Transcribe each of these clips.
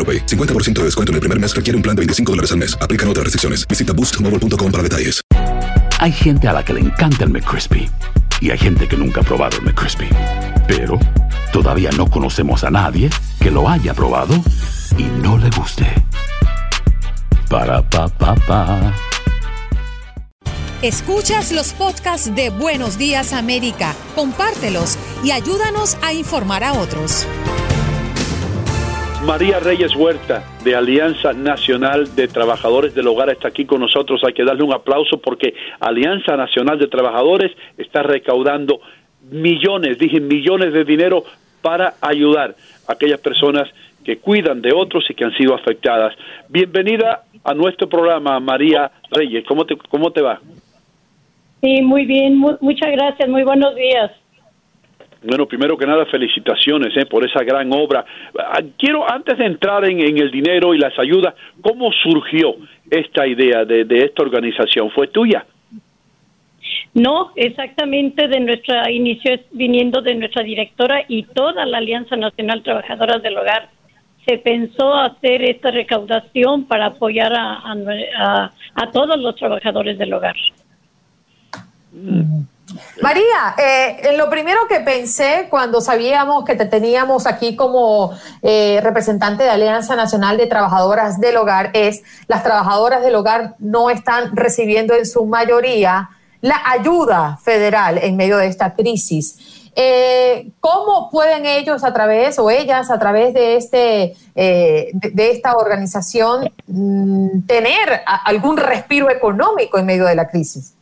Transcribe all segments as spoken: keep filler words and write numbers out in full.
AutoPay. cincuenta por ciento de descuento en el primer mes requiere un plan de veinticinco dólares al mes. Aplican otras restricciones. Visita boost mobile punto com para detalles. Hay gente a la que le encanta el McCrispy y hay gente que nunca ha probado el McCrispy. Pero todavía no conocemos a nadie que lo haya probado y no le guste. Para pa pa pa. Escuchas los podcasts de Buenos Días América, compártelos y ayúdanos a informar a otros. María Reyes Huerta, de Alianza Nacional de Trabajadores del Hogar, está aquí con nosotros. Hay que darle un aplauso porque Alianza Nacional de Trabajadores está recaudando millones, dije millones de dinero para ayudar a aquellas personas que cuidan de otros y que han sido afectadas. Bienvenida a nuestro programa, María Reyes. ¿Cómo te, cómo te va? Sí, muy bien. Mu- muchas gracias. Muy buenos días. Bueno, primero que nada, felicitaciones eh, por esa gran obra. Quiero, antes de entrar en, en el dinero y las ayudas, ¿cómo surgió esta idea de, de esta organización? ¿Fue tuya? No, exactamente, de nuestra inicio es viniendo de nuestra directora y toda la Alianza Nacional Trabajadoras del Hogar. Se pensó hacer esta recaudación para apoyar a, a, a, a todos los trabajadores del hogar. Mm. María, eh, en lo primero que pensé cuando sabíamos que te teníamos aquí como eh, representante de Alianza Nacional de Trabajadoras del Hogar es, las trabajadoras del hogar no están recibiendo en su mayoría la ayuda federal en medio de esta crisis. Eh, ¿cómo pueden ellos a través, o ellas a través de, este, eh, de, de esta organización mm, tener a, algún respiro económico en medio de la crisis?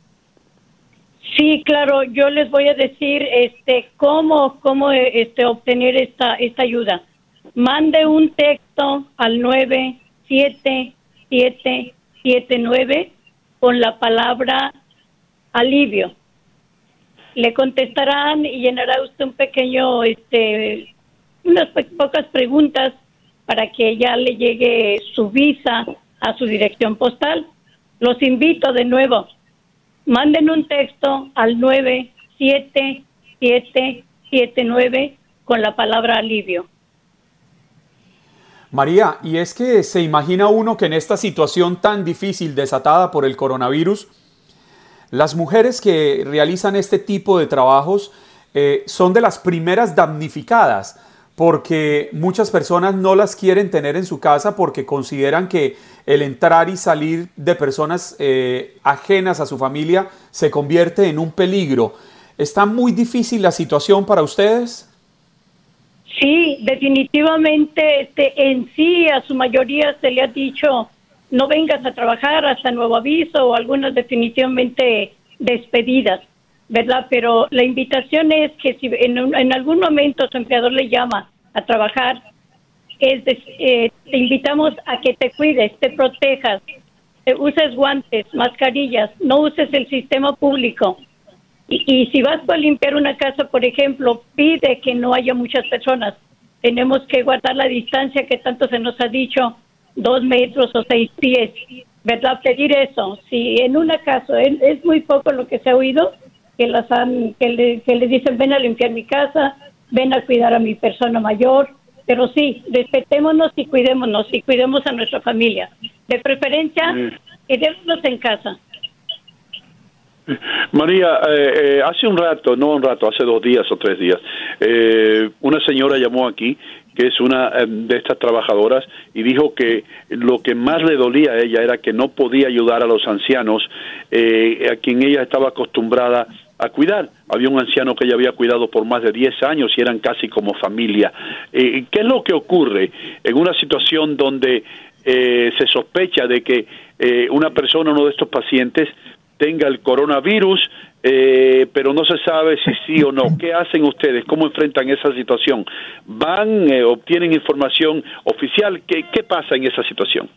Sí, claro, yo les voy a decir este cómo cómo este obtener esta esta ayuda. Mande un texto al nueve siete siete siete nueve con la palabra alivio. Le contestarán y llenará usted un pequeño este unas po- pocas preguntas para que ya le llegue su visa a su dirección postal. Los invito de nuevo. Manden un texto al nueve siete siete siete nueve con la palabra alivio. María, y es que se imagina uno que en esta situación tan difícil desatada por el coronavirus, las mujeres que realizan este tipo de trabajos eh, son de las primeras damnificadas, porque muchas personas no las quieren tener en su casa porque consideran que el entrar y salir de personas eh, ajenas a su familia se convierte en un peligro. ¿Está muy difícil la situación para ustedes? Sí, definitivamente este, en sí a su mayoría se le ha dicho no vengas a trabajar hasta nuevo aviso o algunas definitivamente despedidas, ¿verdad? Pero la invitación es que si en, un, en algún momento su empleador le llama a trabajar, es de, eh, te invitamos a que te cuides, te protejas, te uses guantes, mascarillas, no uses el sistema público. Y, y si vas a limpiar una casa, por ejemplo, pide que no haya muchas personas. Tenemos que guardar la distancia que tanto se nos ha dicho, dos metros o seis pies, ¿verdad? Pedir eso. Si en una casa, en, es muy poco lo que se ha oído, que las han, que le, que les dicen ven a limpiar mi casa, ven a cuidar a mi persona mayor, pero sí, respetémonos y cuidémonos y cuidemos a nuestra familia. De preferencia, mm. quedémonos en casa. María, eh, eh, hace un rato, no un rato, hace dos días o tres días, eh, una señora llamó aquí, que es una eh, de estas trabajadoras, y dijo que lo que más le dolía a ella era que no podía ayudar a los ancianos eh, a quien ella estaba acostumbrada a cuidar. Había un anciano que ella había cuidado por más de diez años y eran casi como familia. Eh, ¿Qué es lo que ocurre en una situación donde eh, se sospecha de que eh, una persona, uno de estos pacientes, tenga el coronavirus, eh, pero no se sabe si sí o no? ¿Qué hacen ustedes? ¿Cómo enfrentan esa situación? ¿Van, eh, obtienen información oficial? ¿Qué, qué pasa en esa situación?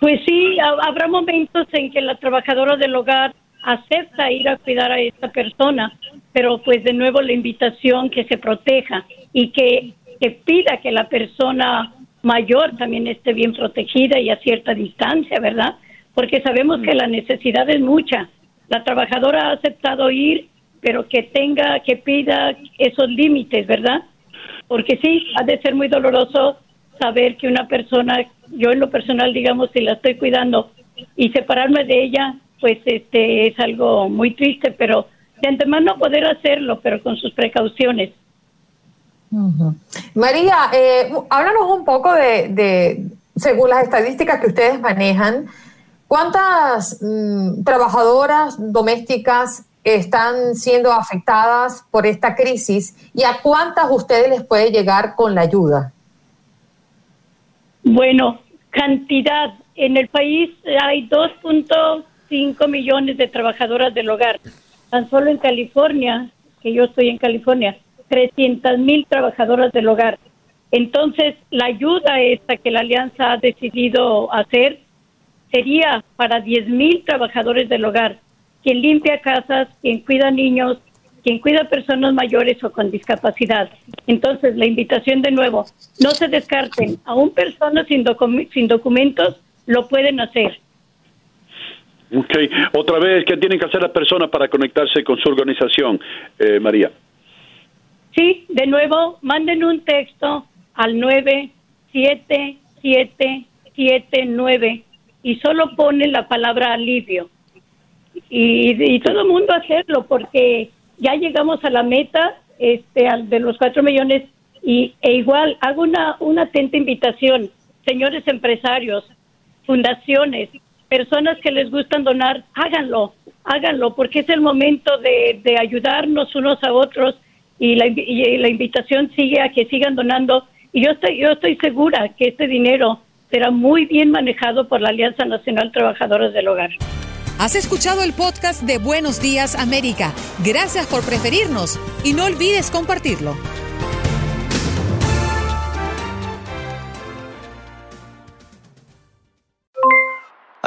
Pues sí, ha, habrá momentos en que la trabajadora del hogar acepta ir a cuidar a esta persona, pero pues de nuevo la invitación que se proteja y que, que pida que la persona mayor también esté bien protegida y a cierta distancia, ¿verdad? Porque sabemos que la necesidad es mucha. La trabajadora ha aceptado ir, pero que tenga, que pida esos límites, ¿verdad? Porque sí, ha de ser muy doloroso saber que una persona, yo en lo personal, digamos, si la estoy cuidando y separarme de ella, pues este es algo muy triste, pero de antemano poder hacerlo, pero con sus precauciones. Uh-huh. María, eh, háblanos un poco de, de, según las estadísticas que ustedes manejan, ¿cuántas mmm, trabajadoras domésticas están siendo afectadas por esta crisis y a cuántas ustedes les puede llegar con la ayuda? Bueno, cantidad. En el país hay dos punto cinco millones de trabajadoras del hogar. Tan solo en California, que yo estoy en California, trescientas mil trabajadoras del hogar. Entonces, la ayuda esta que la Alianza ha decidido hacer sería para diez mil trabajadores del hogar, quien limpia casas, quien cuida niños, quien cuida personas mayores o con discapacidad. Entonces, la invitación de nuevo, no se descarten, aún personas sin, docu- sin documentos lo pueden hacer. Ok, otra vez, ¿qué tienen que hacer las personas para conectarse con su organización, eh, María? Sí, de nuevo, manden un texto al nueve siete siete siete nueve. Y solo ponen la palabra alivio. Y, y todo el mundo hacerlo, porque ya llegamos a la meta este al de los cuatro millones. Y, e igual, hago una, una atenta invitación, señores empresarios, fundaciones, personas que les gustan donar, háganlo, háganlo, porque es el momento de, de ayudarnos unos a otros. Y la, y la invitación sigue a que sigan donando. Y yo estoy, yo estoy segura que este dinero será muy bien manejado por la Alianza Nacional de Trabajadores del Hogar. Has escuchado el podcast de Buenos Días América. Gracias por preferirnos y no olvides compartirlo.